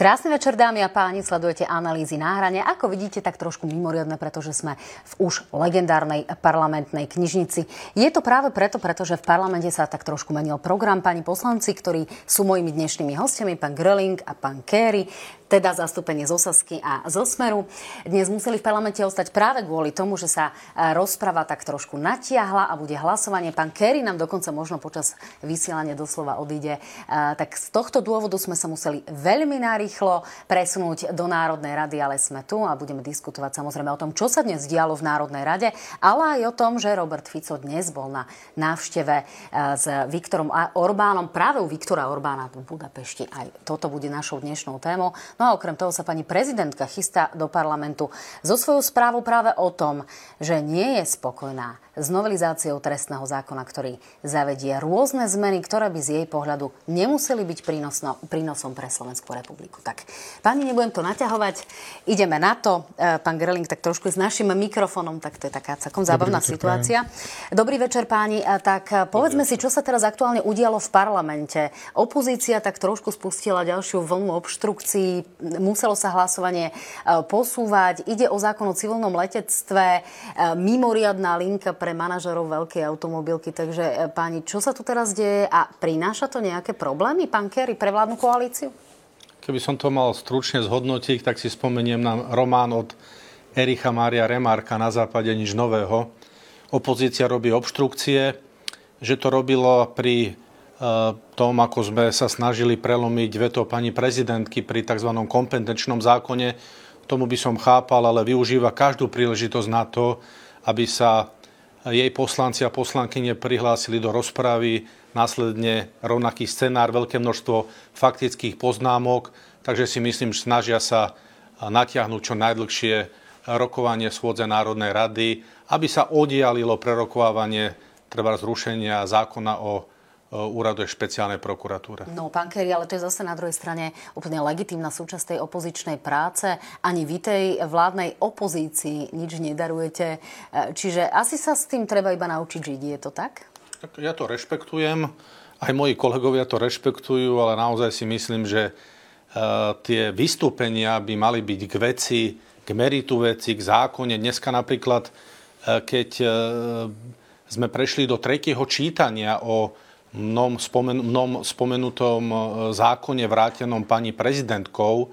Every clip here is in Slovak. Krásny večer, dámy a páni, sledujete analýzy Na hrane. Ako vidíte, tak trošku mimoriadne, pretože sme v už legendárnej parlamentnej knižnici. Je to práve preto, pretože v parlamente sa tak trošku menil program. Pani poslanci, ktorí sú mojimi dnešnými hostiami, pán Gröhling a pán Kéry, teda zastúpenie zo Sasky a zo Smeru, dnes museli v parlamente ostať práve kvôli tomu, že sa rozprava tak trošku natiahla a bude hlasovanie. Pán Kéry nám dokonca možno počas vysielania doslova odíde. Tak z tohto dôvodu sme sa museli veľmi narýchlo presunúť do Národnej rady, ale sme tu a budeme diskutovať samozrejme o tom, čo sa dnes dialo v Národnej rade, ale aj o tom, že Robert Fico dnes bol na návšteve s Viktorom Orbánom, práve u Viktora Orbána v Budapešti. Aj toto bude našou dnešnou témou. No a okrem toho sa pani prezidentka chystá do parlamentu so svojou správou práve o tom, že nie je spokojná s novelizáciou trestného zákona, ktorý zavedie rôzne zmeny, ktoré by z jej pohľadu nemuseli byť prínosom pre Slovenskú republiku. Tak, páni, nebudem to naťahovať, ideme na to. Pán Gröhling, tak trošku s našim mikrofónom, tak to je taká celkom zábavná situácia. Dobrý večer, páni. Tak povedzme si, čo sa teraz aktuálne udialo v parlamente. Opozícia tak trošku spustila ďalšiu vlnu obštrukcií. Muselo sa hlasovanie posúvať. Ide o zákon o civilnom letectve, mimoriadna linka pre manažerov veľkej automobilky. Takže, páni, čo sa tu teraz deje a prináša to nejaké problémy, pán Kéry, pre vládnu koalíciu? Keby som to mal stručne zhodnotiť, tak si spomeniem na román od Ericha Maria Remarka Na západe nič nového. Opozícia robí obštrukcie, že to robilo pri tom, ako sme sa snažili prelomiť veto pani prezidentky pri tzv. Kompetenčnom zákone. Tomu by som chápal, ale využíva každú príležitosť na to, aby sa jej poslanci a poslankyne prihlásili do rozpravy. Následne rovnaký scenár, veľké množstvo faktických poznámok. Takže si myslím, že snažia sa natiahnuť čo najdlhšie rokovanie schôdze Národnej rady, aby sa oddialilo prerokovávanie treba zrušenia zákona o Úradu špeciálnej prokuratúry. No, pán Kéry, ale to je zase na druhej strane úplne legitímna súčasť tej opozičnej práce. Ani vy tej vládnej opozícii nič nedarujete. Čiže asi sa s tým treba iba naučiť žiť. Je to tak? Tak ja to rešpektujem. Aj moji kolegovia to rešpektujú, ale naozaj si myslím, že tie vystúpenia by mali byť k veci, k meritu veci, k zákone. Dneska napríklad, keď sme prešli do tretieho čítania o mnom spomenutom zákone vrátenom pani prezidentkou,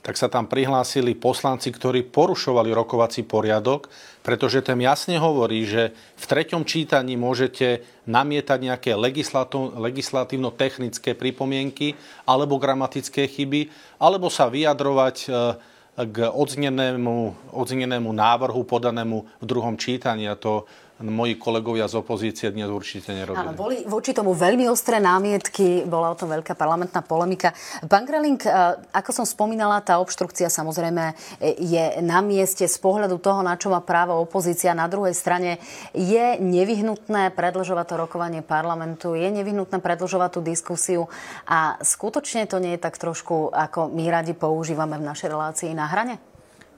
tak sa tam prihlásili poslanci, ktorí porušovali rokovací poriadok, pretože tam jasne hovorí, že v treťom čítaní môžete namietať nejaké legislatívno-technické pripomienky alebo gramatické chyby, alebo sa vyjadrovať k odznenému návrhu podanému v druhom čítaní. A to moji kolegovia z opozície dnes určite nerobili. Áno, boli voči tomu veľmi ostré námietky, bola o tom veľká parlamentná polemika. Pán Gröhling, ako som spomínala, tá obštrukcia samozrejme je na mieste z pohľadu toho, na čo má právo opozícia. Na druhej strane je nevyhnutné predĺžovať to rokovanie parlamentu, je nevyhnutné predĺžovať tú diskusiu a skutočne to nie je tak trošku, ako my radi používame v našej relácii Na hrane?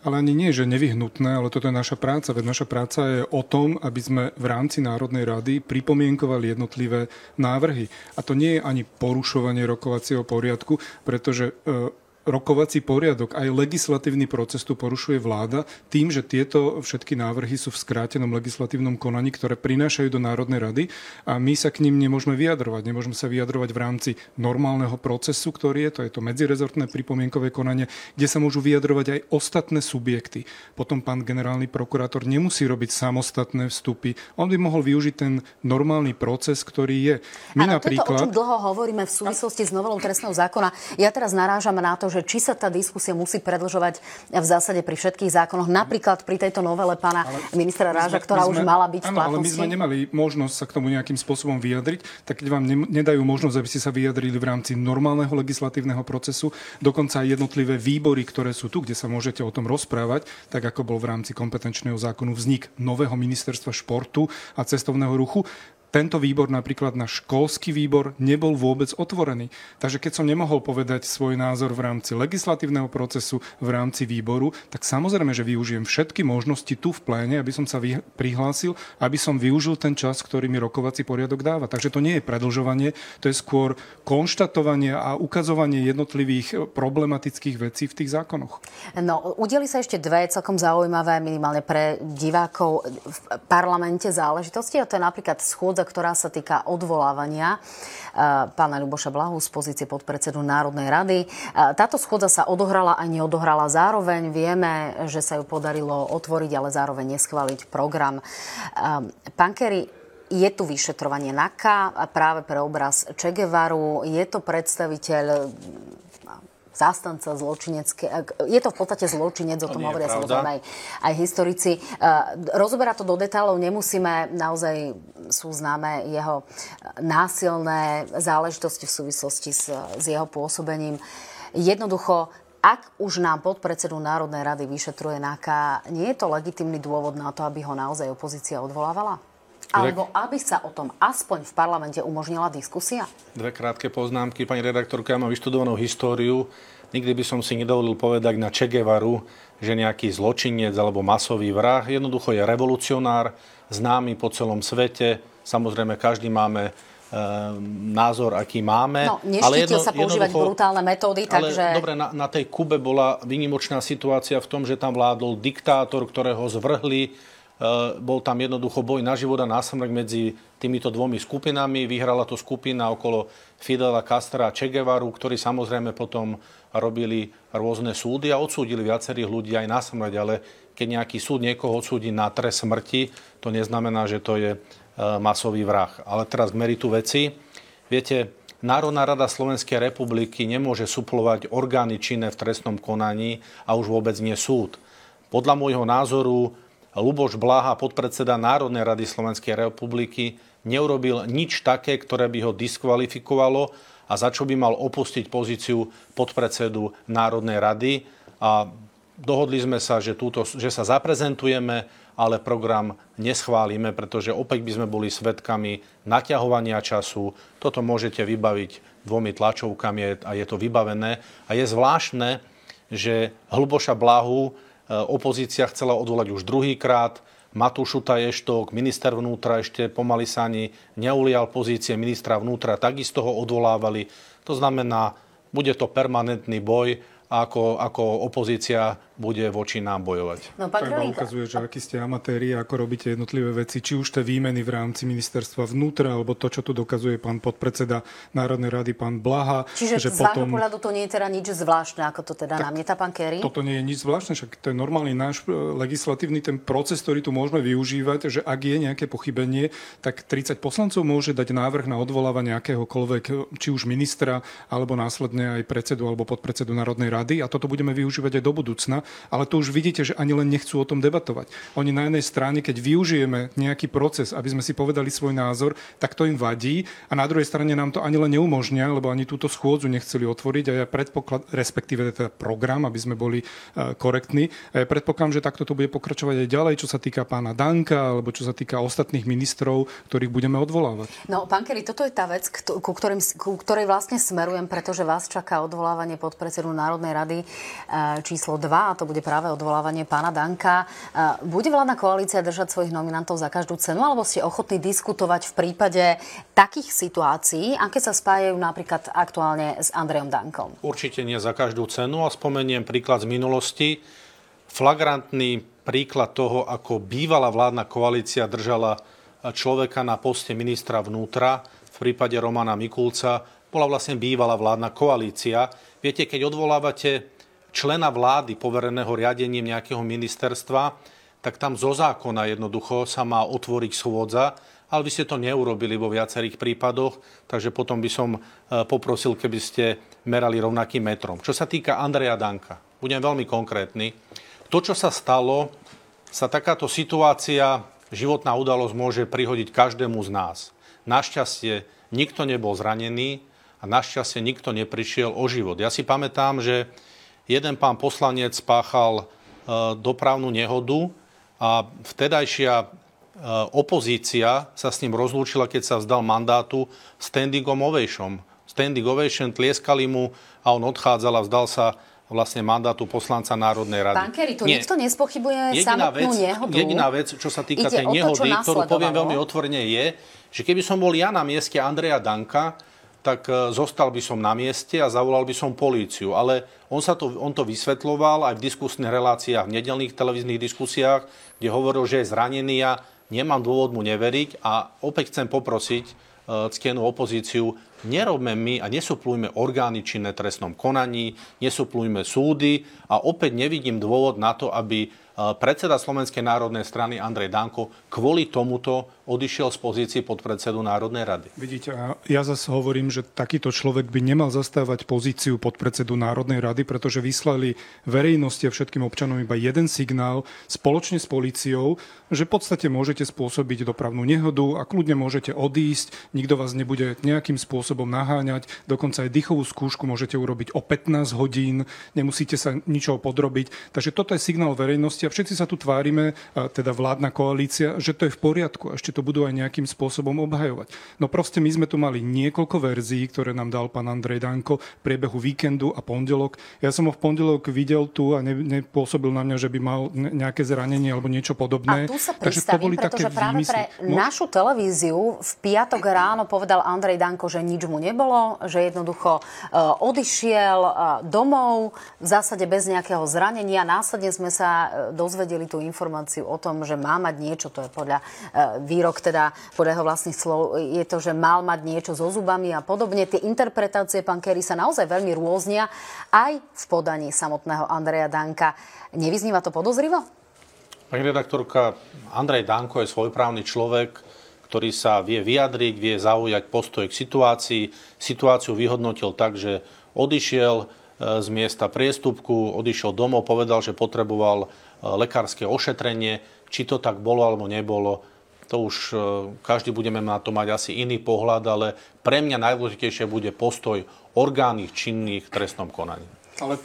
Ale ani nie, že nevyhnutné, ale toto je naša práca. Veď naša práca je o tom, aby sme v rámci Národnej rady pripomienkovali jednotlivé návrhy. A to nie je ani porušovanie rokovacieho poriadku, pretože rokovací poriadok, aj legislatívny proces tu porušuje vláda tým, že tieto všetky návrhy sú v skrátenom legislatívnom konaní, ktoré prinášajú do Národnej rady a my sa k ním nemôžeme vyjadrovať. Nemôžeme sa vyjadrovať v rámci normálneho procesu, ktorý je, to je to medzirezortné pripomienkové konanie, kde sa môžu vyjadrovať aj ostatné subjekty. Potom pán generálny prokurátor nemusí robiť samostatné vstupy. On by mohol využiť ten normálny proces, ktorý je. My áno, napríklad... toto, o čom dlho hovoríme v súvislosti s novelou trestného zákona. Ja teraz narážam na to, že či sa tá diskusia musí predĺžovať v zásade pri všetkých zákonoch, napríklad pri tejto novele pána ministra Ráža, ktorá už mala byť v platnosti. Ale my sme nemali možnosť sa k tomu nejakým spôsobom vyjadriť, tak keď vám nedajú možnosť, aby ste sa vyjadrili v rámci normálneho legislatívneho procesu, dokonca aj jednotlivé výbory, ktoré sú tu, kde sa môžete o tom rozprávať, tak ako bol v rámci kompetenčného zákonu vznik nového ministerstva športu a cestovného ruchu, Tento výbor napríklad na školský výbor nebol vôbec otvorený. Takže keď som nemohol povedať svoj názor v rámci legislatívneho procesu, v rámci výboru, tak samozrejme, že využijem všetky možnosti tu v pléne, aby som sa prihlásil, aby som využil ten čas, ktorý mi rokovací poriadok dáva. Takže to nie je predĺžovanie, to je skôr konštatovanie a ukazovanie jednotlivých problematických vecí v tých zákonoch. No, udeli sa ešte dve celkom zaujímavé, minimálne pre divákov v parlamente záležitosti, a to je napríklad schôdza, ktorá sa týka odvolávania pána Ľuboša Blahu z pozície podpredsedu Národnej rady. Táto schôdza sa odohrala a neodohrala zároveň. Vieme, že sa ju podarilo otvoriť, ale zároveň neschváliť program. Pán Kéry, je tu vyšetrovanie NAKA a práve pre obraz Che Guevaru. Je to predstaviteľ zástanca zločinecké. Je to v podstate zločinec, o tom hovoria samozrejme aj historici. Rozoberá to do detailov nemusíme, naozaj sú známe jeho násilné záležitosti v súvislosti s jeho pôsobením. Jednoducho, ak už nám podpredsedu Národnej rady vyšetruje NAKA, nie je to legitímny dôvod na to, aby ho naozaj opozícia odvolávala? Alebo aby sa o tom aspoň v parlamente umožnila diskusia? Dve krátke poznámky. Pani redaktorka, ja mám vyštudovanú históriu. Nikdy by som si nedovolil povedať na Che Guevaru, že nejaký zločinec alebo masový vrah. Jednoducho je revolucionár, známy po celom svete. Samozrejme, každý máme názor, aký máme. No, neštítil sa používať brutálne metódy, takže... Dobre, na tej Kube bola výnimočná situácia v tom, že tam vládol diktátor, ktorého zvrhli. Bol tam jednoducho boj na život a na smrť medzi týmito dvomi skupinami. Vyhrala to skupina okolo Fidela Castra a Che Guevaru, ktorí samozrejme potom robili rôzne súdy a odsúdili viacerých ľudí aj na smrť. Ale keď nejaký súd niekoho odsúdi na trest smrti, to neznamená, že to je masový vrah. Ale teraz k meritu veci. Viete, Národná rada Slovenskej republiky nemôže suplovať orgány činné v trestnom konaní a už vôbec nie súd. Podľa môjho názoru Ľuboš Blaha, podpredseda Národnej rady Slovenskej republiky, neurobil nič také, ktoré by ho diskvalifikovalo a za čo by mal opustiť pozíciu podpredsedu Národnej rady. A dohodli sme sa, že sa zaprezentujeme, ale program neschválime, pretože opäť by sme boli svedkami naťahovania času. Toto môžete vybaviť dvomi tlačovkami a je to vybavené. A je zvláštne, že Ľuboša Blahu opozícia chcela odvolať už druhýkrát. Matúš Šutaj Estok, minister vnútra, ešte pomaly sa ani neulial pozície ministra vnútra. Takisto ho odvolávali. To znamená, bude to permanentný boj, ako opozícia bude voči nám bojovať. No, tak vám ukazuje, že aký ste amatéri, ako robíte jednotlivé veci, či už tie výmeny v rámci ministerstva vnútra, alebo to, čo tu dokazuje pán podpredseda Národnej rady, pán Blaha. Čiže že z vášho pohľadu to nie je teda nič zvláštne, ako to teda námieta pán Kéry? Toto nie je nič zvláštne, však to je normálny náš legislatívny ten proces, ktorý tu môžeme využívať, že ak je nejaké pochybenie, tak 30 poslancov môže dať návrh na odvolávanie akéhokoľvek, či už ministra, alebo následne aj predsedu alebo podpredsedu Národnej rady, a toto budeme využívať aj do budúcna. Ale to už vidíte, že ani len nechcú o tom debatovať. Oni na jednej strane, keď využijeme nejaký proces, aby sme si povedali svoj názor, tak to im vadí, a na druhej strane nám to ani len neumožnia, lebo ani túto schôdzu nechceli otvoriť, a ja predpoklad, respektíve teda program, aby sme boli korektní. A ja predpokladám, že takto to bude pokračovať aj ďalej, čo sa týka pána Danka, alebo čo sa týka ostatných ministrov, ktorých budeme odvolávať. No, pán Kéry, toto je tá vec, ku ktorej vlastne smerujem, pretože vás čaká odvolávanie podpredsedu Národnej rady číslo 2. To bude práve odvolávanie pána Danka. Bude vládna koalícia držať svojich nominantov za každú cenu, alebo ste ochotní diskutovať v prípade takých situácií, aké sa spájajú napríklad aktuálne s Andrejom Dankom? Určite nie za každú cenu, a spomeniem príklad z minulosti. Flagrantný príklad toho, ako bývalá vládna koalícia držala človeka na poste ministra vnútra v prípade Romana Mikulca, bola vlastne bývalá vládna koalícia. Viete, keď odvolávate člena vlády povereného riadením nejakého ministerstva, tak tam zo zákona jednoducho sa má otvoriť schôdza, ale vy ste to neurobili vo viacerých prípadoch, takže potom by som poprosil, keby ste merali rovnakým metrom. Čo sa týka Andreja Danka, budem veľmi konkrétny. To, čo sa stalo, sa takáto situácia, životná udalosť môže prihodiť každému z nás. Našťastie nikto nebol zranený a našťastie nikto neprišiel o život. Ja si pamätám, že jeden pán poslanec spáchal dopravnú nehodu a vtedajšia opozícia sa s ním rozlúčila, keď sa vzdal mandátu, standing ovation. Standing ovation, tlieskali mu a on odchádzal a vzdal sa vlastne mandátu poslanca Národnej rady. Pán Kéry, to nikto nespochybuje samotnú nehodu. Jediná vec, čo sa týka tej nehody, ktorú poviem veľmi otvorene, je, že keby som bol ja na mieste Andreja Danka, tak zostal by som na mieste a zavolal by som políciu. Ale on to vysvetľoval aj v diskusných reláciách, v nedeľných televíznych diskusiách, kde hovoril, že je zranený a nemám dôvod mu neveriť. A opäť chcem poprosiť ctenú opozíciu, nerobme my a nesúplujme orgány činné v trestnom konaní, nesúplujme súdy a opäť nevidím dôvod na to, aby predseda Slovenskej národnej strany Andrej Danko kvôli tomuto odišiel z pozície podpredsedu Národnej rady. Vidíte, a ja zase hovorím, že takýto človek by nemal zastávať pozíciu podpredsedu Národnej rady, pretože vyslali verejnosti a všetkým občanom iba jeden signál spoločne s políciou, že v podstate môžete spôsobiť dopravnú nehodu a kľudne môžete odísť, nikto vás nebude nejakým spôsobom naháňať, dokonca aj dýchovú skúšku môžete urobiť o 15 hodín, nemusíte sa ničoho podrobiť. Takže toto je signál verejnosti a všetci sa tu tvárime, teda vládna koalícia, že to je v poriadku, ešte to budú aj nejakým spôsobom obhajovať. No proste my sme tu mali niekoľko verzií, ktoré nám dal pán Andrej Danko v priebehu víkendu a pondelok. Ja som ho v pondelok videl tu a nepôsobil na mňa, že by mal nejaké zranenie alebo niečo podobné. A tu sa pristavím, pretože práve výmysly. Pre našu televíziu v piatok ráno povedal Andrej Danko, že nič mu nebolo, že jednoducho odišiel domov v zásade bez nejakého zranenia. Následne sme sa dozvedeli tú informáciu o tom, že má mať niečo, to je podľa výrok, teda podľa jeho vlastných slov, je to, že mal mať niečo so zubami a podobne. Tie interpretácie, pán Kéry, sa naozaj veľmi rôznia aj v podaní samotného Andreja Danka. Nevyznieva to podozrivo? Pani redaktorka, Andrej Danko je svojprávny človek, ktorý sa vie vyjadriť, vie zaujať postoj k situácii. Situáciu vyhodnotil tak, že odišiel z miesta priestupku, odišiel domov, povedal, že potreboval lekárske ošetrenie. Či to tak bolo alebo nebolo, to už každý budeme na to mať asi iný pohľad, ale pre mňa najdôležitejšie bude postoj orgánov činných v trestnom konaní. Ale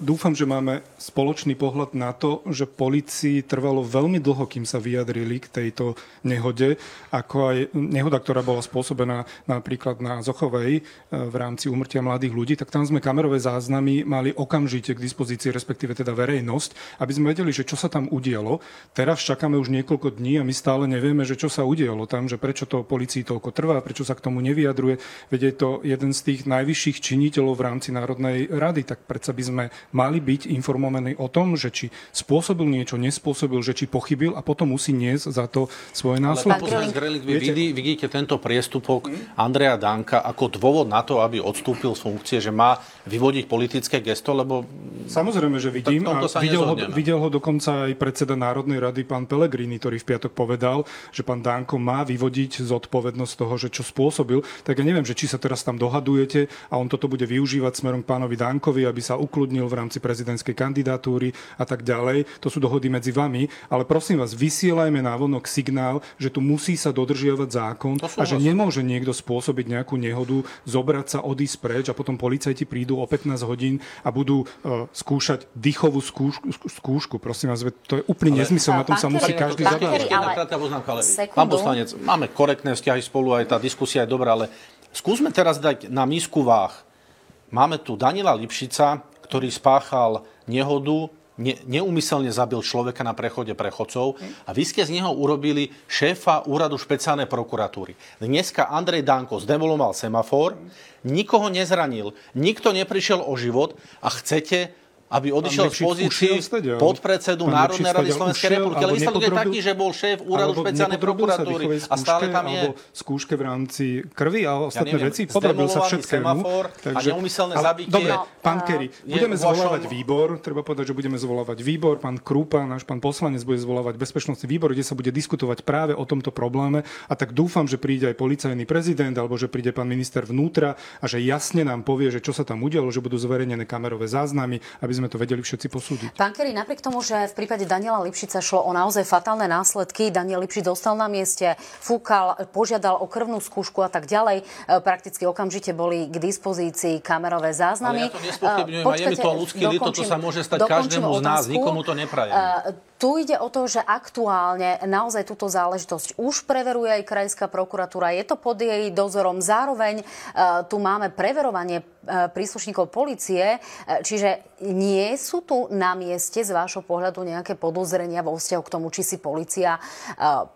dúfam, že máme spoločný pohľad na to, že polícii trvalo veľmi dlho, kým sa vyjadrili k tejto nehode, ako aj nehoda, ktorá bola spôsobená napríklad na Zochovej v rámci úmrtia mladých ľudí, tak tam sme kamerové záznamy mali okamžite k dispozícii, respektíve teda verejnosť, aby sme vedeli, že čo sa tam udialo. Teraz čakáme už niekoľko dní a my stále nevieme, že čo sa udialo tam, že prečo to polícii toľko trvá, prečo sa k tomu nevyjadruje. Veď je to jeden z tých najvyšších činiteľov v rámci Národnej rady, tak predsa by sme mali byť informovaní o tom, že či spôsobil niečo, nespôsobil, že či pochybil a potom musí niesť za to svoje následky. Ale Gröhling, vidíte tento priestupok Andreja Danka ako dôvod na to, aby odstúpil z funkcie, že má vyvodiť politické gesto, lebo... Samozrejme, že vidím a videl ho dokonca aj predseda Národnej rady pán Pellegrini, ktorý v piatok povedal, že pán Danko má vyvodiť zodpovednosť toho, že čo spôsobil. Tak ja neviem, že či sa teraz tam dohadujete a on toto bude využívať smerom k pánovi Dankovi, aby sa ukludnil v rámci prezidentskej kandidatúry a tak ďalej. To sú dohody medzi vami, ale prosím vás, vysielajme návonok signál, že tu musí sa dodržiavať zákon a že nemôže niekto spôsobiť nejakú nehodu, zobrať sa, odísť preč a potom policajti prídu o 15 hodín a budú skúšať dýchovú skúšku. Prosím vás, to je úplný nezmysel, na tom sa musí každý zabaviť. Pán poslanec, máme korektné vzťahy spolu, aj tá diskusia je dobrá, ale skúsme teraz dať na misku váh. Máme tu Daniela Lipšica, ktorý spáchal nehodu, neúmyselne zabil človeka na prechode prechodcov a vy ste z neho urobili šéfa Úradu špeciálnej prokuratúry. Dneska Andrej Danko zdemoloval semafor, nikoho nezranil, nikto neprišiel o život a chcete, aby odišiel z pozície podpredsedu Národnej rady Slovenskej republiky. Ale výsledok je taký, že bol šéf Úradu špeciálnej prokuratúry a stále tam je... skúške v rámci krvi a ostatné veci. Podrobil sa všetkému. A neumyselné zabitie. Dobre, pán Kéry, budeme zvolávať výbor. Treba povedať, že budeme zvolávať výbor. Pán Krúpa, náš pán poslanec, bude zvolávať bezpečnostný výbor, kde sa bude diskutovať práve o tomto probléme. A tak dúfam, že príde aj policajný prezident alebo že príde pán minister vnútra a že jasne nám povie, že čo sa tam udialo, že budú zverejnené kamerové záznamy, aby sme to vedeli všetci posúdiť. Pán Kéry, napriek tomu, že v prípade Daniela Lipšica šlo o naozaj fatálne následky, Daniel Lipšic dostal na mieste, fúkal, požiadal o krvnú skúšku a tak ďalej, prakticky okamžite boli k dispozícii kamerové záznamy. Ale ja to nespochybňujem, je mi to ľudský lito, to sa môže stať každému z nás, nikomu to neprajem. Tu ide o to, že aktuálne naozaj túto záležitosť už preveruje aj krajská prokuratúra. Je to pod jej dozorom. Zároveň tu máme preverovanie príslušníkov polície, čiže nie sú tu na mieste z vášho pohľadu nejaké podozrenia vo vzťahu k tomu, či si polícia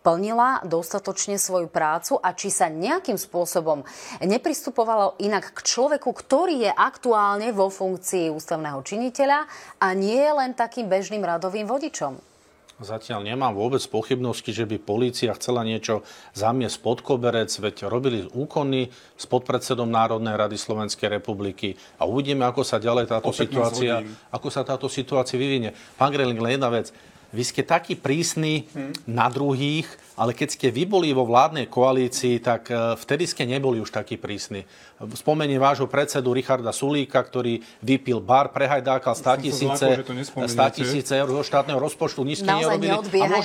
plnila dostatočne svoju prácu a či sa nejakým spôsobom nepristupovalo inak k človeku, ktorý je aktuálne vo funkcii ústavného činiteľa a nie je len takým bežným radovým vodičom. Zatiaľ nemám vôbec pochybnosti, že by polícia chcela niečo zamiesť pod koberec, veď robili úkony s podpredsedom Národnej rady Slovenskej republiky a uvidíme, ako sa ďalej táto situácia vyvinie. Pán Gröhling, len jedna vec. Vy ste taký prísny na druhých, ale keď ste vy boli vo vládnej koalícii, tak vtedy ste neboli už taký prísny. Spomeniem vášho predsedu Richarda Sulíka, ktorý vypil bar, prehajdákal 100 000 eur štátneho rozpočtu, nič ste nerobili.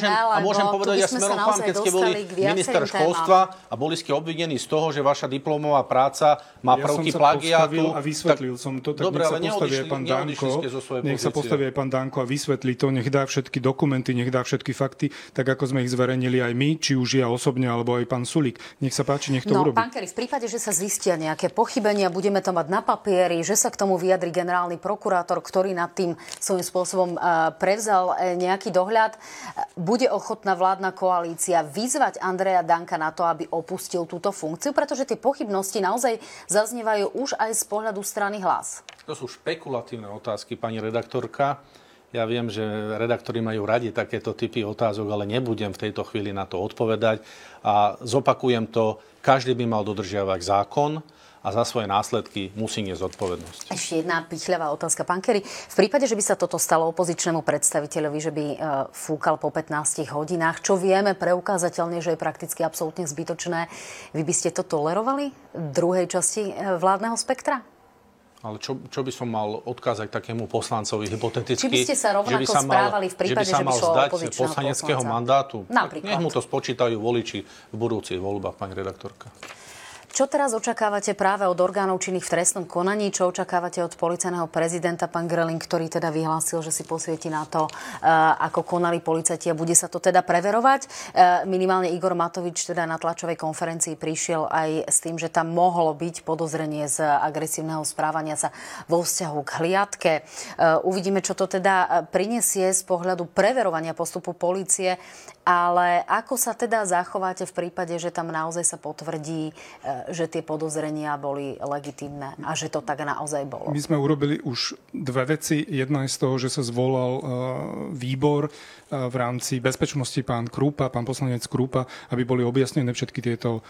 A môžem povedať, ja smerom vám, keď ste boli minister školstva a boli ste obvinení z toho, že vaša diplomová práca má prvky plagiátu. A vysvetlil som to, tak dobre, nech sa postaví aj pán Danko a vysvetlí to, nech dá všetky dokumenty, nech dá všetky fakty, tak ako sme ich zverejnili aj my, či už ja osobne, alebo aj pán Sulík. Nech sa páči, nech to urobí. No, pán Kéry, v prípade, že sa zistia nejaké pochybenia, budeme to mať na papieri, že sa k tomu vyjadri generálny prokurátor, ktorý nad tým svojím spôsobom prevzal nejaký dohľad, bude ochotná vládna koalícia vyzvať Andreja Danka na to, aby opustil túto funkciu, pretože tie pochybnosti naozaj zaznievajú už aj z pohľadu strany Hlas. To sú špekulatívne otázky, pani redaktorka. Ja viem, že redaktori majú radi takéto typy otázok, ale nebudem v tejto chvíli na to odpovedať. A zopakujem to, každý by mal dodržiavať zákon a za svoje následky musí niesť zodpovednosť. Ešte jedna pichľavá otázka. Pán Kéry, v prípade, že by sa toto stalo opozičnému predstaviteľovi, že by fúkal po 15 hodinách, čo vieme preukázateľne, že je prakticky absolútne zbytočné, vy by ste to tolerovali v druhej časti vládneho spektra? Ale čo by som mal odkázať takému poslancovi hypoteticky? Či by ste sa rovnako správali v prípade, že by šlo opozičného poslanca? Že by sa mal zdať poslaneckého mandátu? Napríklad. Nech mu to spočítajú voliči v budúcich voľbách, pani redaktorka. Čo teraz očakávate práve od orgánov činných v trestnom konaní? Čo očakávate od policajného prezidenta, pán Gröhling, ktorý teda vyhlásil, že si posvieti na to, ako konali policajti a bude sa to teda preverovať? Minimálne Igor Matovič teda na tlačovej konferencii prišiel aj s tým, že tam mohlo byť podozrenie z agresívneho správania sa vo vzťahu k hliadke. Uvidíme, čo to teda prinesie z pohľadu preverovania postupu polície, ale ako sa teda zachováte v prípade, že tam naozaj sa potvrdí, že tie podozrenia boli legitímne a že to tak naozaj bolo. My sme urobili už dve veci. Jedna je z toho, že sa zvolal výbor v rámci bezpečnosti pán poslanec Krúpa, aby boli objasnené všetky tieto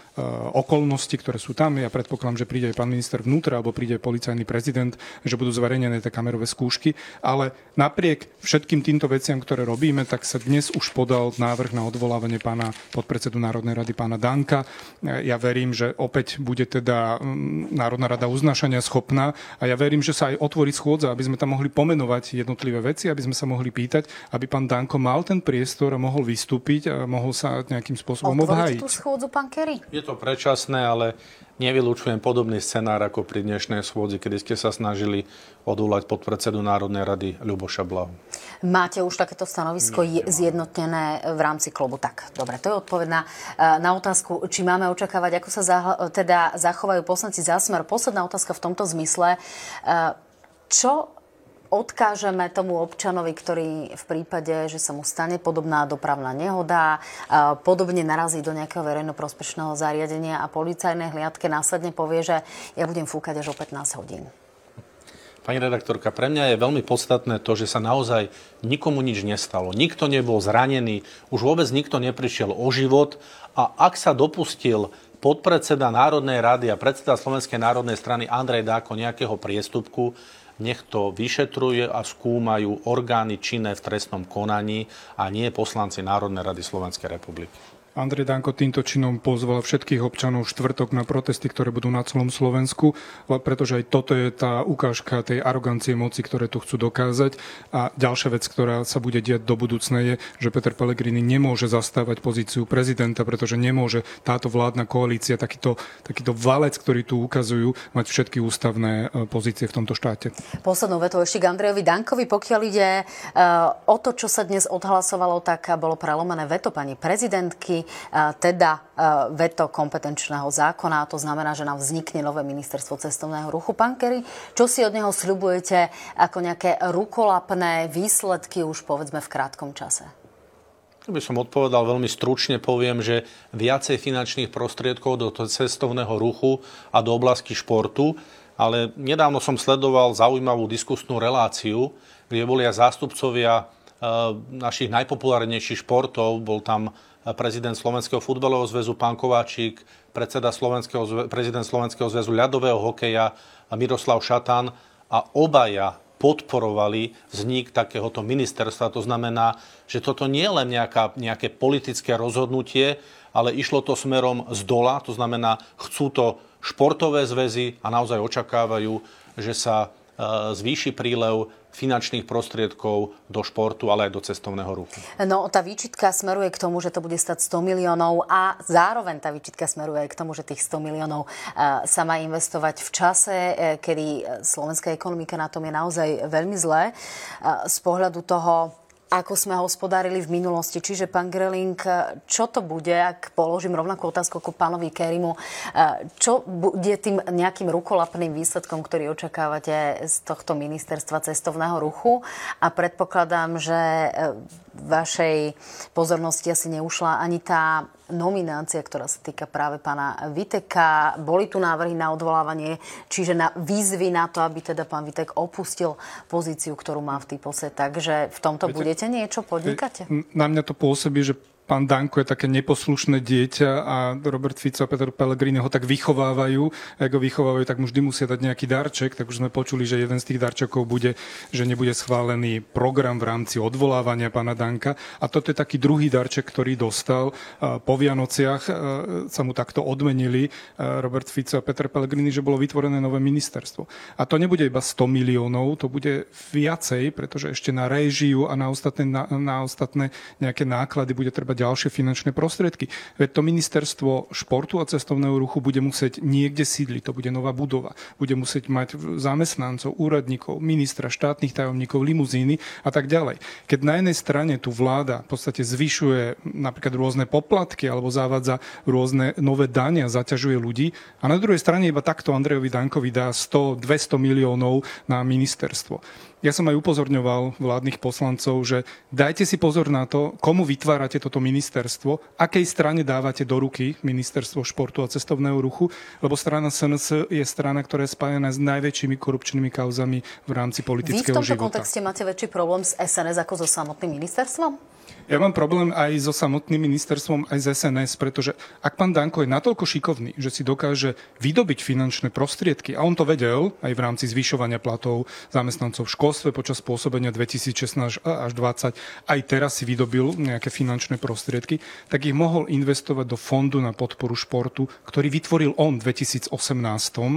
okolnosti, ktoré sú tam. Ja predpokladám, že príde aj pán minister vnútra alebo príde policajný prezident, že budú zverejnené tie kamerové skúšky. Ale napriek všetkým týmto veciam, ktoré robíme, tak sa dnes už podal návrh na odvolávanie pána podpredsedu Národnej rady, pána Danka. Ja verím, že opäť bude teda Národná rada uznášania schopná a ja verím, že sa aj otvorí schôdza, aby sme tam mohli pomenovať jednotlivé veci, aby sme sa mohli pýtať, aby pán Danko mal ten priestor a mohol vystúpiť a mohol sa nejakým spôsobom obhájiť. Otvoriť tú schôdzu, pán Kéry? Je to predčasné, ale nevylučujem podobný scenár ako pri dnešnej schôdzi, kedy ste sa snažili odvolať podpredsedu Národnej rady Ľuboša Blahu. Máte už takéto stanovisko zjednotené v rámci klubu? Tak, dobre, to je odpoveď na otázku, či máme očakávať, ako sa teda zachovajú poslanci za Smer. Posledná otázka v tomto zmysle. Čo odkážeme tomu občanovi, ktorý v prípade, že sa mu stane podobná dopravná nehoda, podobne narazí do nejakého verejnoprospešného zariadenia a policajnej hliadke následne povie, že ja budem fúkať až o 15 hodín? Pani redaktorka, pre mňa je veľmi podstatné to, že sa naozaj nikomu nič nestalo. Nikto nebol zranený, už vôbec nikto neprišiel o život a ak sa dopustil podpredseda Národnej rady a predseda Slovenskej národnej strany Andrej Danko nejakého priestupku, nech to vyšetruje a skúmajú orgány činné v trestnom konaní a nie poslanci Národnej rady Slovenskej republiky. Andrej Danko týmto činom pozval všetkých občanov v štvrtok na protesty, ktoré budú na celom Slovensku, pretože aj toto je tá ukážka tej arogancie moci, ktoré tu chcú dokázať. A ďalšia vec, ktorá sa bude diať do budúcna, je, že Peter Pellegrini nemôže zastávať pozíciu prezidenta, pretože nemôže táto vládna koalícia, takýto valec, ktorý tu ukazujú, mať všetky ústavné pozície v tomto štáte. Poslednou vetou ešte k Andrejovi Dankovi. Pokiaľ ide o to, čo sa dnes odhlasovalo, tak bolo prelomené veto pani prezidentky, teda veto kompetenčného zákona, to znamená, že nám vznikne nové ministerstvo cestovného ruchu. Pán Kéry, čo si od neho sľubujete ako nejaké rukolapné výsledky už povedzme v krátkom čase? By som odpovedal veľmi stručne, poviem, že viacej finančných prostriedkov do cestovného ruchu a do oblasti športu, ale nedávno som sledoval zaujímavú diskusnú reláciu, kde boli aj zástupcovia našich najpopulárnejších športov. Bol tam prezident Slovenského futbalového zväzu pán Kováčik, prezident Slovenského zväzu ľadového hokeja Miroslav Šatan a obaja podporovali vznik takéhoto ministerstva. To znamená, že toto nie je len nejaké politické rozhodnutie, ale išlo to smerom z dola. To znamená, chcú to športové zväzy a naozaj očakávajú, že sa zvýši prílev finančných prostriedkov do športu, ale aj do cestovného ruchu. No, tá výčitka smeruje k tomu, že to bude stať 100 miliónov a zároveň tá výčitka smeruje aj k tomu, že tých 100 miliónov sa má investovať v čase, kedy slovenská ekonomika na tom je naozaj veľmi zle. Z pohľadu toho, ako sme hospodárili v minulosti. Čiže, pán Gröhling, čo to bude, ak položím rovnakú otázku ako pánovi Kérymu, čo bude tým nejakým rukolapným výsledkom, ktorý očakávate z tohto ministerstva cestovného ruchu? A predpokladám, že vašej pozornosti asi neušla ani tá nominácia, ktorá sa týka práve pána Viteka. Boli tu návrhy na odvolávanie, čiže na výzvy na to, aby teda pán Vitek opustil pozíciu, ktorú má v typose. Takže v tomto budete niečo podnikať? Na mňa to pôsobí, že pán Danko je také neposlušné dieťa a Robert Fico a Peter Pellegrini ho tak vychovávajú. A ako vychovávajú, tak mu vždy musia dať nejaký darček. Tak už sme počuli, že jeden z tých darčekov bude, že nebude schválený program v rámci odvolávania pána Danka. A toto je taký druhý darček, ktorý dostal. Po Vianociach sa mu takto odmenili Robert Fico a Peter Pellegrini, že bolo vytvorené nové ministerstvo. A to nebude iba 100 miliónov, to bude viacej, pretože ešte na réžiu a na ostatné nejaké náklady bude treba ďalšie finančné prostriedky. Veď to ministerstvo športu a cestovného ruchu bude musieť niekde sídliť, to bude nová budova. Bude musieť mať zamestnancov, úradníkov, ministra, štátnych tajomníkov, limuzíny a tak ďalej. Keď na jednej strane tu vláda v podstate zvyšuje napríklad rôzne poplatky alebo zavádza rôzne nové dania, zaťažuje ľudí a na druhej strane iba takto Andrejovi Dankovi dá 100-200 miliónov na ministerstvo. Ja som aj upozorňoval vládnych poslancov, že dajte si pozor na to, komu vytvárate toto ministerstvo, akej strane dávate do ruky ministerstvo športu a cestovného ruchu, lebo strana SNS je strana, ktorá je spájaná s najväčšími korupčnými kauzami v rámci politického života. Vy v tomto kontexte máte väčší problém s SNS ako so samotným ministerstvom? Ja mám problém aj so samotným ministerstvom, aj z SNS, pretože ak pán Danko je natoľko šikovný, že si dokáže vydobiť finančné prostriedky, a on to vedel aj v rámci zvyšovania platov zamestnancov v školstve počas pôsobenia 2016 až 2020, aj teraz si vydobil nejaké finančné prostriedky, tak ich mohol investovať do fondu na podporu športu, ktorý vytvoril on v 2018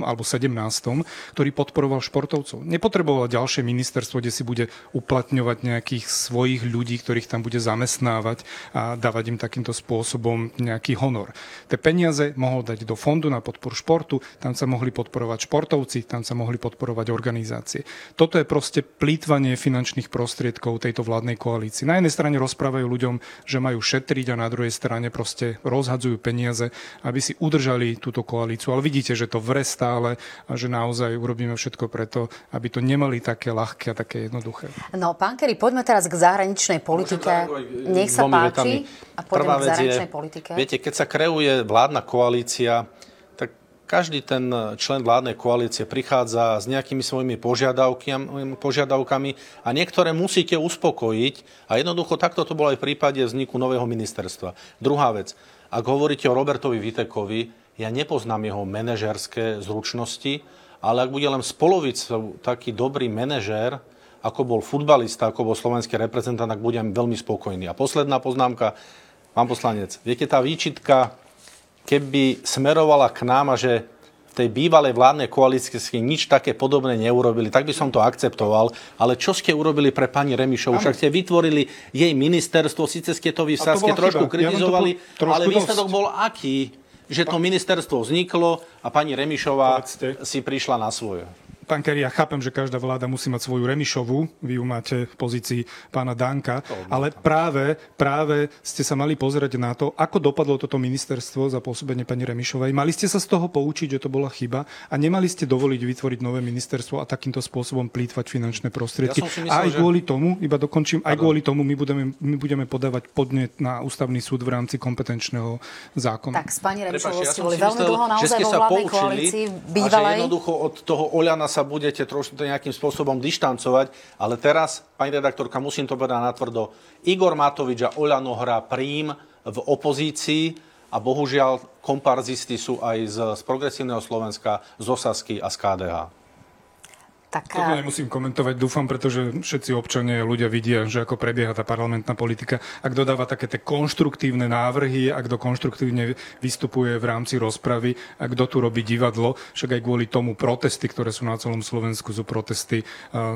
alebo 2017, ktorý podporoval športovcov. Nepotreboval ďalšie ministerstvo, kde si bude uplatňovať nejakých svojich ľudí, ktorých tam bude zamestnávať a dávať im takýmto spôsobom nejaký honor. Tie peniaze mohol dať do fondu na podporu športu, tam sa mohli podporovať športovci, tam sa mohli podporovať organizácie. Toto je proste plýtvanie finančných prostriedkov tejto vládnej koalície. Na jednej strane rozprávajú ľuďom, že majú šetriť a na druhej strane proste rozhadzujú peniaze, aby si udržali túto koalíciu. Ale vidíte, že to vre stále a že naozaj urobíme všetko preto, aby to nemali také ľahké a také jednoduché. No, pán Kéry, poďme teraz k zahraničnej politike. Nech sa páči a poďme k zahraničnej politike. Viete, keď sa kreuje vládna koalícia, tak každý ten člen vládnej koalície prichádza s nejakými svojimi požiadavkami a niektoré musíte uspokojiť a jednoducho takto to bolo aj v prípade vzniku nového ministerstva. Druhá vec, ak hovoríte o Robertovi Vitekovi, ja nepoznám jeho manažerské zručnosti, ale ak bude len z polovice taký dobrý manažér, ako bol futbalista, ako bol slovenský reprezentant, tak budem veľmi spokojný. A posledná poznámka, Pán poslanec, viete, tá výčitka, keby smerovala k nám a že v tej bývalej vládnej koalícii ste nič také podobné neurobili, tak by som to akceptoval. Ale čo ste urobili pre pani Remišovu? Však ste vytvorili jej ministerstvo, síce ste to vy v Saske trošku kritizovali, ale výsledok bol aký? Že to ministerstvo vzniklo a pani Remišová si prišla na svoje. Pán Kéry, ja chápem, že každá vláda musí mať svoju Remišovu, vy ju máte v pozícii pána Danka, ale práve ste sa mali pozerať na to, ako dopadlo toto ministerstvo za pôsobenie pani Remišovej. Mali ste sa z toho poučiť, že to bola chyba a nemali ste dovoliť vytvoriť nové ministerstvo a takýmto spôsobom plýtvať finančné prostriedky. Ja myslel, kvôli tomu my budeme podávať podnet na ústavný súd v rámci kompetenčného zákona. Tak s pani Remišovou ste boli veľmi dlho naozaj vo vládnej koalícii bývalej. Jednoducho od toho OĽaNa sa budete trošku nejakým spôsobom dištancovať, ale teraz, pani redaktorka, musím to povedať natvrdo. Igor Matovič a OĽaNO hrá prím v opozícii a bohužiaľ komparzisti sú aj z progresívneho Slovenska, zo Sasky a z KDH. Toto nemusím komentovať, dúfam, pretože všetci občania a ľudia vidia, že ako prebieha tá parlamentná politika. Ak dodáva také tie konštruktívne návrhy, ak kto konštruktívne vystupuje v rámci rozpravy, ak kto tu robí divadlo, však aj kvôli tomu protesty, ktoré sú na celom Slovensku, sú protesty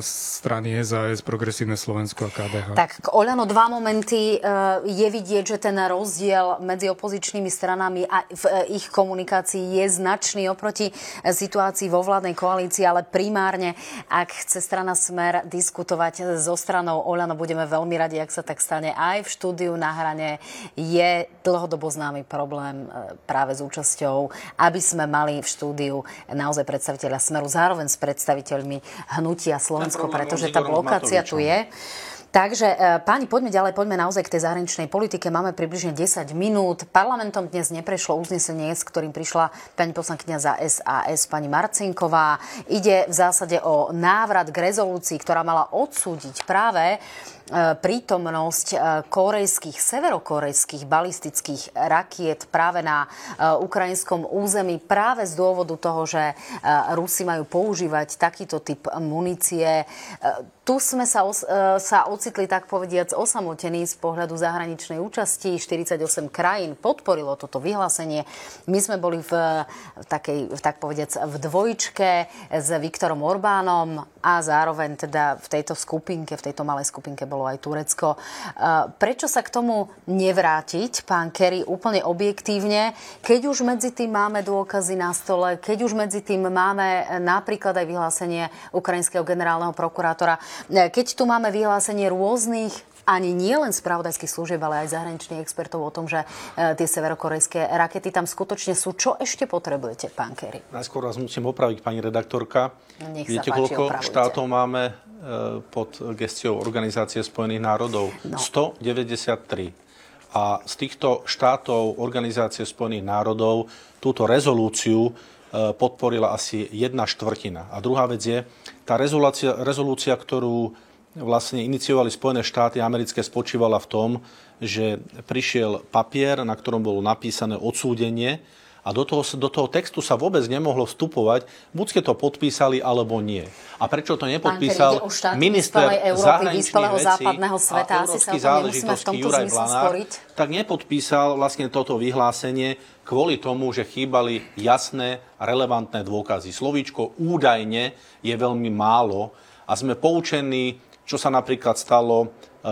strany SaS, Progresívne Slovensko a KDH. Tak k OĽaNO dva momenty je vidieť, že ten rozdiel medzi opozičnými stranami a v ich komunikácii je značný oproti situácii vo vládnej koalícii, ale primárne ak chce strana Smer diskutovať so stranou OĽaNO, budeme veľmi radi, ak sa tak stane. Aj v štúdiu Na hrane je dlhodobo známy problém práve s účasťou, aby sme mali v štúdiu naozaj predstaviteľa Smeru, zároveň s predstaviteľmi hnutia Slovensko, pretože tá blokácia tu je. Takže, páni, poďme naozaj k tej zahraničnej politike. Máme približne 10 minút. Parlamentom dnes neprešlo uznesenie, s ktorým prišla pani poslankyňa za SaS, pani Marcinková. Ide v zásade o návrat k rezolúcii, ktorá mala odsúdiť práve prítomnosť korejských, severokorejských balistických rakiet práve na ukrajinskom území práve z dôvodu toho, že Rusi majú používať takýto typ munície. Tu sme sa ocitli, tak povediac, osamotení z pohľadu zahraničnej účasti. 48 krajín podporilo toto vyhlásenie. My sme boli v takej, tak povediac, v dvojčke s Viktorom Orbánom a zároveň teda v tejto malej skupinke bolo aj Turecko. Prečo sa k tomu nevrátiť, pán Kéry, úplne objektívne, keď už medzi tým máme dôkazy na stole, keď už medzi tým máme napríklad aj vyhlásenie ukrajinského generálneho prokurátora, keď tu máme vyhlásenie rôznych ani nielen spravodajských služieb, ale aj zahraničných expertov o tom, že tie severokorejské rakety tam skutočne sú. Čo ešte potrebujete, pán Kéry? Najskôr vás musím opraviť, pani redaktorka. Nech sa páči, opravujte. Viete, koľko štátov máme pod gestiou Organizácie spojených národov? 193. A z týchto štátov Organizácie spojených národov túto rezolúciu podporila asi 1/4. A druhá vec je, tá rezolúcia, ktorú vlastne iniciovali Spojené štáty americké, spočívala v tom, že prišiel papier, na ktorom bolo napísané odsúdenie a do toho textu sa vôbec nemohlo vstupovať, buď ste to podpísali, alebo nie. A prečo to nepodpísal minister zahraničných vecí a európskych záležitostí Juraj Blanár, tak nepodpísal vlastne toto vyhlásenie kvôli tomu, že chýbali jasné a relevantné dôkazy. Slovíčko údajne je veľmi málo a sme poučení, čo sa napríklad stalo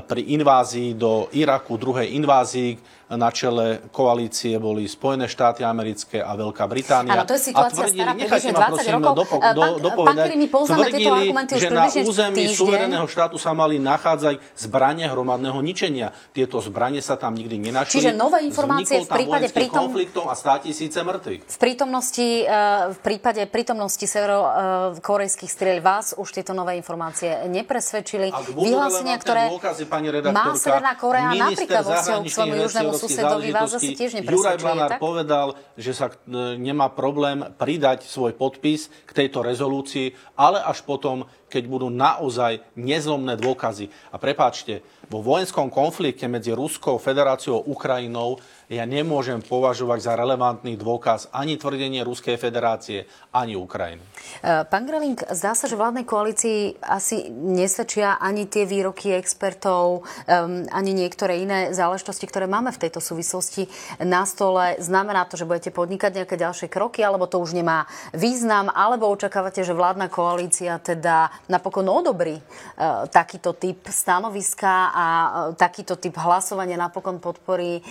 pri invázii do Iraku, druhej invázii. Na čele koalície boli Spojené štáty americké a Veľká Británia. Áno, to je situácia stará približne 20 rokov. Pán Kéry, my poznáme tieto argumenty už približne týždeň. Tvrdili, že na území suverénneho štátu sa mali nachádzať zbranie hromadného ničenia. Tieto zbranie sa tam nikdy nenašli. Čiže nové informácie v prípade konfliktov a 100 000 mŕtvych. V prípade prítomnosti severokorejských strieľ vás už tieto nové informácie nepresvedčili. Vyhlásenia, ktoré má Severná Korea napríklad vo vzťahu k svojmu južnému susedovi, vás zase tiež nepresvedčuje, tak? Juraj Blanár povedal, že sa nemá problém pridať svoj podpis k tejto rezolúcii, ale až potom, keď budú naozaj nezlomné dôkazy. A prepáčte, vo vojenskom konflikte medzi Ruskou federáciou a Ukrajinou ja nemôžem považovať za relevantný dôkaz ani tvrdenie Ruskej federácie, ani Ukrajiny. Pán Gröhling, zdá sa, že vládnej koalícii asi nesvedčia ani tie výroky expertov, ani niektoré iné záležitosti, ktoré máme v tejto súvislosti na stole. Znamená to, že budete podnikať nejaké ďalšie kroky, alebo to už nemá význam, alebo očakávate, že vládna koalícia teda napokon odobrí takýto typ stanoviska a takýto typ hlasovania napokon podporí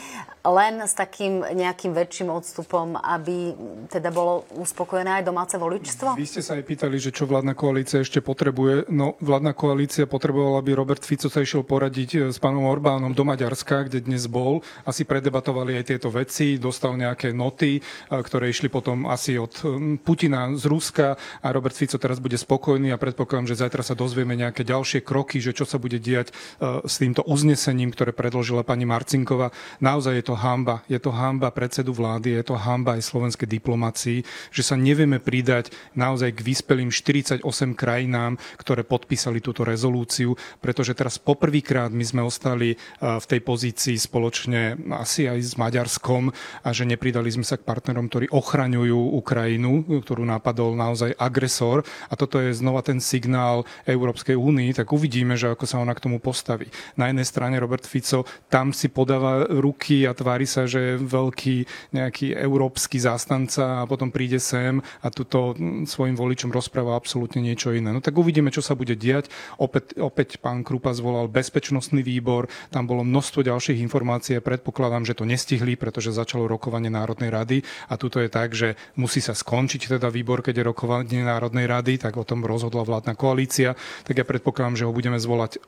len s takým nejakým väčším odstupom, aby teda bolo uspokojené aj domáce voličstvo? Vy ste sa aj pýtali, že čo vládna koalícia ešte potrebuje. No, vládna koalícia potrebovala, aby Robert Fico sa išiel poradiť s pánom Orbánom do Maďarska, kde dnes bol. Asi predebatovali aj tieto veci, dostal nejaké noty, ktoré išli potom asi od Putina z Ruska a Robert Fico teraz bude spokojný a predpokladám, že zajtra sa dozvieme nejaké ďalšie kroky, že čo sa bude diať s týmto uznesením, ktoré predložila pani Marcinková. Naozaj je to hanba. Je to hanba predsedu vlády, je to hanba aj slovenskej diplomácii, že sa nevieme pridať naozaj k vyspelým 48 krajinám, ktoré podpísali túto rezolúciu, pretože teraz poprvýkrát my sme ostali v tej pozícii spoločne asi aj s Maďarskom a že nepridali sme sa k partnerom, ktorí ochraňujú Ukrajinu, ktorú napadol naozaj agresor. A toto je znova ten signál Európskej únii, tak uvidíme, že ako sa ona k tomu postaví. Na jednej strane Robert Fico tam si podáva ruky a tvári sa, že je veľký nejaký európsky zástanca a potom príde sem a tuto svojim voličom rozpráva absolútne niečo iné. No tak uvidíme, čo sa bude diať. Opäť pán Krupa zvolal bezpečnostný výbor, tam bolo množstvo ďalších informácií a predpokladám, že to nestihli, pretože začalo rokovanie Národnej rady a tuto je tak, že musí sa skončiť teda výbor, keď je rokovanie Národnej rady, tak o tom rozhodla vládna koalícia, tak ja predpokladám, že ho budeme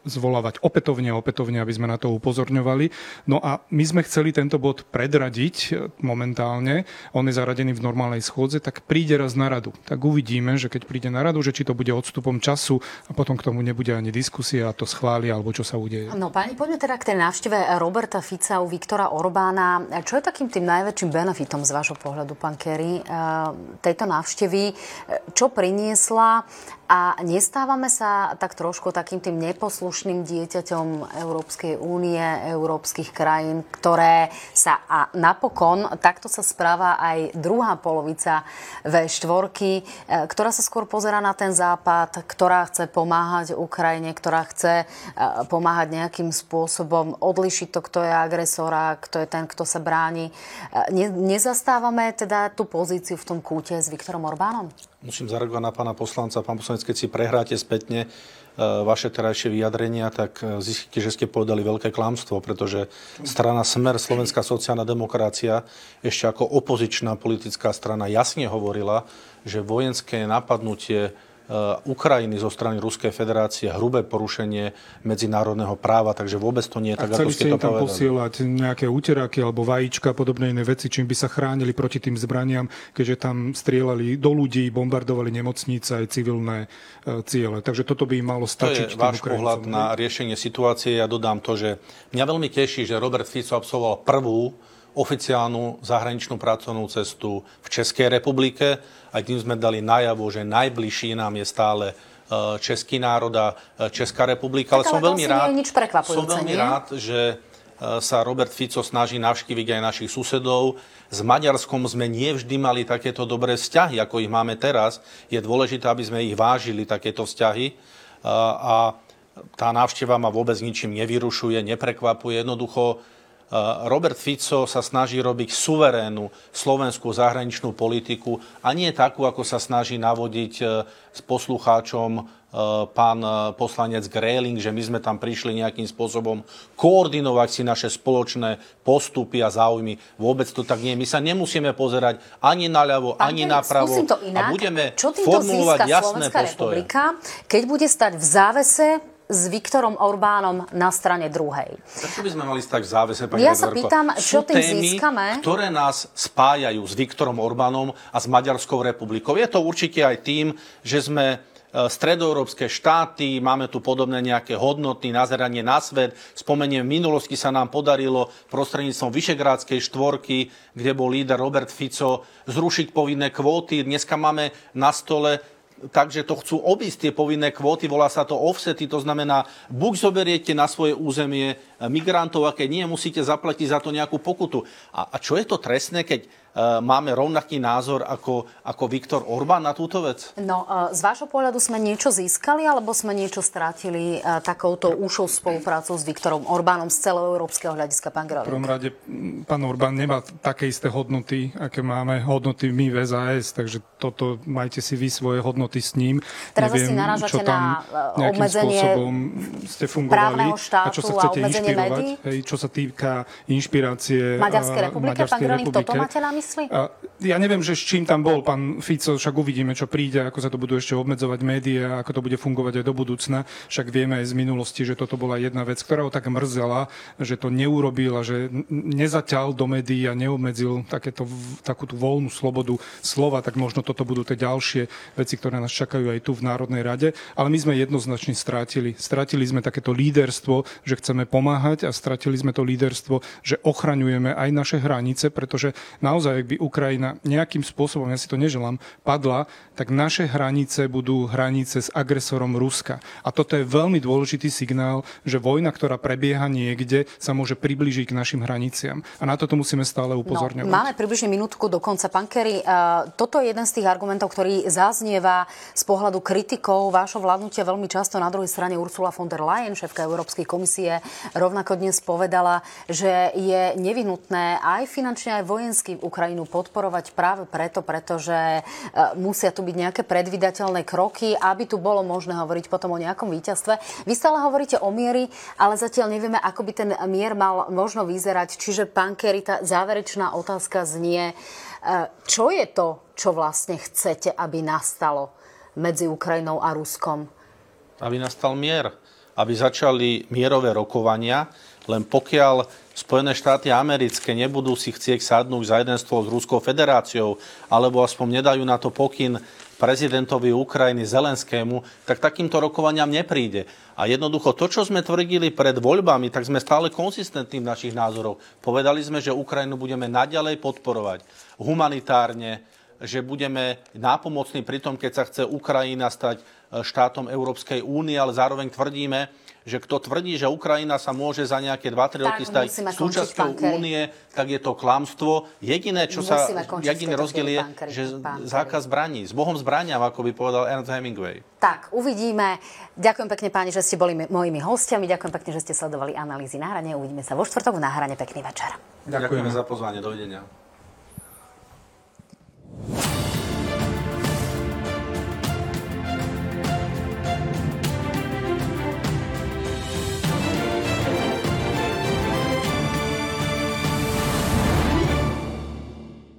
zvolávať opätovne, aby sme na to upozorňovali. No a my sme chceli tento bod predradiť momentálne, on je zaradený v normálnej schôdze, tak príde raz na radu. Tak uvidíme, že keď príde na radu, že či to bude odstupom času a potom k tomu nebude ani diskusia a to schváli, alebo čo sa udeje. No páni, poďme teda k tej návšteve Roberta Fica u Viktora Orbána. Čo je takým tým najväčším benefitom z vášho pohľadu, pán Kéry, tejto návštevy? Čo priniesla a nestávame sa tak trošku takým tým neposlušným dieťaťom Európskej únie, európskych krajín, ktoré sa a napokon, takto sa správa aj druhá polovica V4, ktorá sa skôr pozerá na ten západ, ktorá chce pomáhať Ukrajine, ktorá chce pomáhať nejakým spôsobom odlišiť to, kto je agresora, kto je ten, kto sa bráni. Nezastávame teda tú pozíciu v tom kúte s Viktorom Orbánom? Musím zareagovať na pána poslanca. Pán poslanec, keď si prehráte spätne vaše terajšie vyjadrenia, tak zistíte, že ste povedali veľké klamstvo, pretože strana Smer, Slovenská sociálna demokracia, ešte ako opozičná politická strana jasne hovorila, že vojenské napadnutie Ukrajiny zo strany Ruskej federácie, hrubé porušenie medzinárodného práva, takže vôbec to nie je tak, ako ste to povedali. A chceli ste im tam posielať nejaké úteráky alebo vajíčka, podobné iné veci, čím by sa chránili proti tým zbraniam, keďže tam strieľali do ľudí, bombardovali nemocnice aj civilné ciele. Takže toto by im malo stačiť. To je váš pohľad na riešenie situácie. Ja dodám to, že mňa veľmi teší, že Robert Fico absolvoval prvú oficiálnu zahraničnú pracovnú cestu v Českej republike. Aj tým sme dali najavo, že najbližší nám je stále český národ a Česká republika. Ale som veľmi rád, že sa Robert Fico snaží navštíviť aj našich susedov. S Maďarskom sme nevždy mali takéto dobré vzťahy, ako ich máme teraz. Je dôležité, aby sme ich vážili, takéto vzťahy. A tá návšteva ma vôbec ničím nevyrušuje, neprekvapuje. Jednoducho Robert Fico sa snaží robiť suverénnu slovenskú zahraničnú politiku a nie takú, ako sa snaží navodiť s poslucháčom pán poslanec Gröhling, že my sme tam prišli nejakým spôsobom koordinovať si naše spoločné postupy a záujmy. Vôbec to tak nie. My sa nemusíme pozerať ani naľavo, ani napravo. A budeme formulovať jasné postoje. Republika, keď bude stať v závese s Viktorom Orbánom na strane druhej. Prečo by sme mali stať v závese, pani Gregorko? Ja sa pýtam, čo tým získame? Ktoré nás spájajú s Viktorom Orbánom a s Maďarskou republikou. Je to určite aj tým, že sme stredoeurópske štáty, máme tu podobné nejaké hodnoty, nazeranie na svet. Spomeniem, v minulosti sa nám podarilo prostredníctvom Vyšegrádskej štvorky, kde bol líder Robert Fico, zrušiť povinné kvóty. Dneska máme na stole takže to chcú obísť tie povinné kvóty, volá sa to offsety, to znamená, buď zoberiete na svoje územie migrantov, a keď nie, musíte zaplatiť za to nejakú pokutu. A čo je to trestné, keď máme rovnaký názor ako Viktor Orbán na túto vec? No, z vášho pohľadu sme niečo získali, alebo sme niečo strátili takouto úzkou spoluprácou s Viktorom Orbánom z celoeurópskeho hľadiska, pán Gröhling? V prvom rade, pán Orbán nemá také isté hodnoty, aké máme hodnoty my v SaS, takže toto majte si vy svoje hodnoty s ním. Teraz asi narážate na obmedzenie právneho štátu a obmedzenie médií? Čo sa týka inšpirácie Maďarskej republiky, pán Gröhling, toto máte na mysli? Ja neviem, že s čím tam bol pán Fico, však uvidíme, čo príde, ako sa to budú ešte obmedzovať médiá, ako to bude fungovať aj do budúcna. Však vieme aj z minulosti, že toto bola jedna vec, ktorá ho tak mrzela, že to neurobil a že nezaťal do médií a neobmedzil takúto voľnú slobodu slova, tak možno toto budú tie ďalšie veci, ktoré nás čakajú aj tu v Národnej rade. Ale my sme jednoznačne strátili. Strátili sme takéto líderstvo, že chceme pomáhať, a strátili sme to líderstvo, že ochraňujeme aj naše hranice, pretože naozaj ak by Ukrajina nejakým spôsobom, ja si to neželám, padla, tak naše hranice budú hranice s agresorom Ruska. A toto je veľmi dôležitý signál, že vojna, ktorá prebieha niekde, sa môže priblížiť k našim hraniciam. A na toto musíme stále upozorňovať. No, máme približne minútku do konca. Pán Kéry, toto je jeden z tých argumentov, ktorý zaznieva z pohľadu kritikov vášho vládnutia veľmi často. Na druhej strane Ursula von der Leyen, šéfka Európskej komisie, rovnako dnes povedala, že je nevyhnutné aj finančne, aj vojensky Ukrajinu podporovať práve preto, pretože musia tu byť nejaké predvídateľné kroky, aby tu bolo možné hovoriť potom o nejakom víťazstve. Vy stále hovoríte o mieri, ale zatiaľ nevieme, ako by ten mier mal možno vyzerať. Čiže, pán Kéry, tá záverečná otázka znie, čo je to, čo vlastne chcete, aby nastalo medzi Ukrajinou a Ruskom? Aby nastal mier. Aby začali mierové rokovania, len pokiaľ Spojené štáty americké nebudú si chcieť sadnúť za jeden stôl s Ruskou federáciou, alebo aspoň nedajú na to pokyn prezidentovi Ukrajiny Zelenskému, tak takýmto rokovaniam nepríde. A jednoducho to, čo sme tvrdili pred voľbami, tak sme stále konzistentní v našich názoroch. Povedali sme, že Ukrajinu budeme naďalej podporovať humanitárne, že budeme nápomocní pri tom, keď sa chce Ukrajina stať štátom Európskej únie, ale zároveň tvrdíme, že kto tvrdí, že Ukrajina sa môže za nejaké 2-3 roky stať súčasťou únie, tak je to klamstvo. Jediné, čo sa jediný rozdiel je, že zákaz zbraní. S Bohom zbraniam, ako by povedal Ernest Hemingway. Tak, uvidíme. Ďakujem pekne, páni, že ste boli mojimi hostiami. Ďakujem pekne, že ste sledovali analýzy Na hrane. Uvidíme sa vo štvrtok Na hrane. Pekný večer. Ďakujeme za pozvanie. Dovidenia.